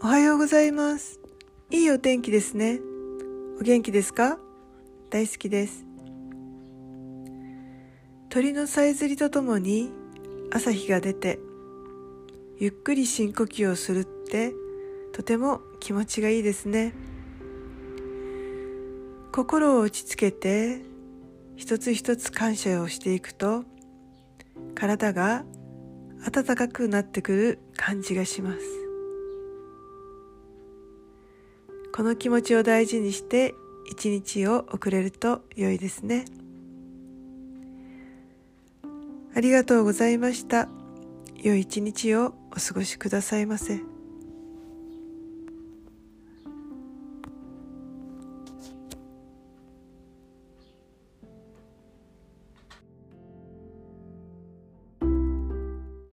おはようございます。いいお天気ですね。お元気ですか？大好きです。鳥のさえずりとともに朝日が出てゆっくり深呼吸をするってとても気持ちがいいですね。心を落ち着けて一つ一つ感謝をしていくと体が温かくなってくる感じがします。この気持ちを大事にして一日を送れると良いですね。ありがとうございました。良い一日をお過ごしくださいませ。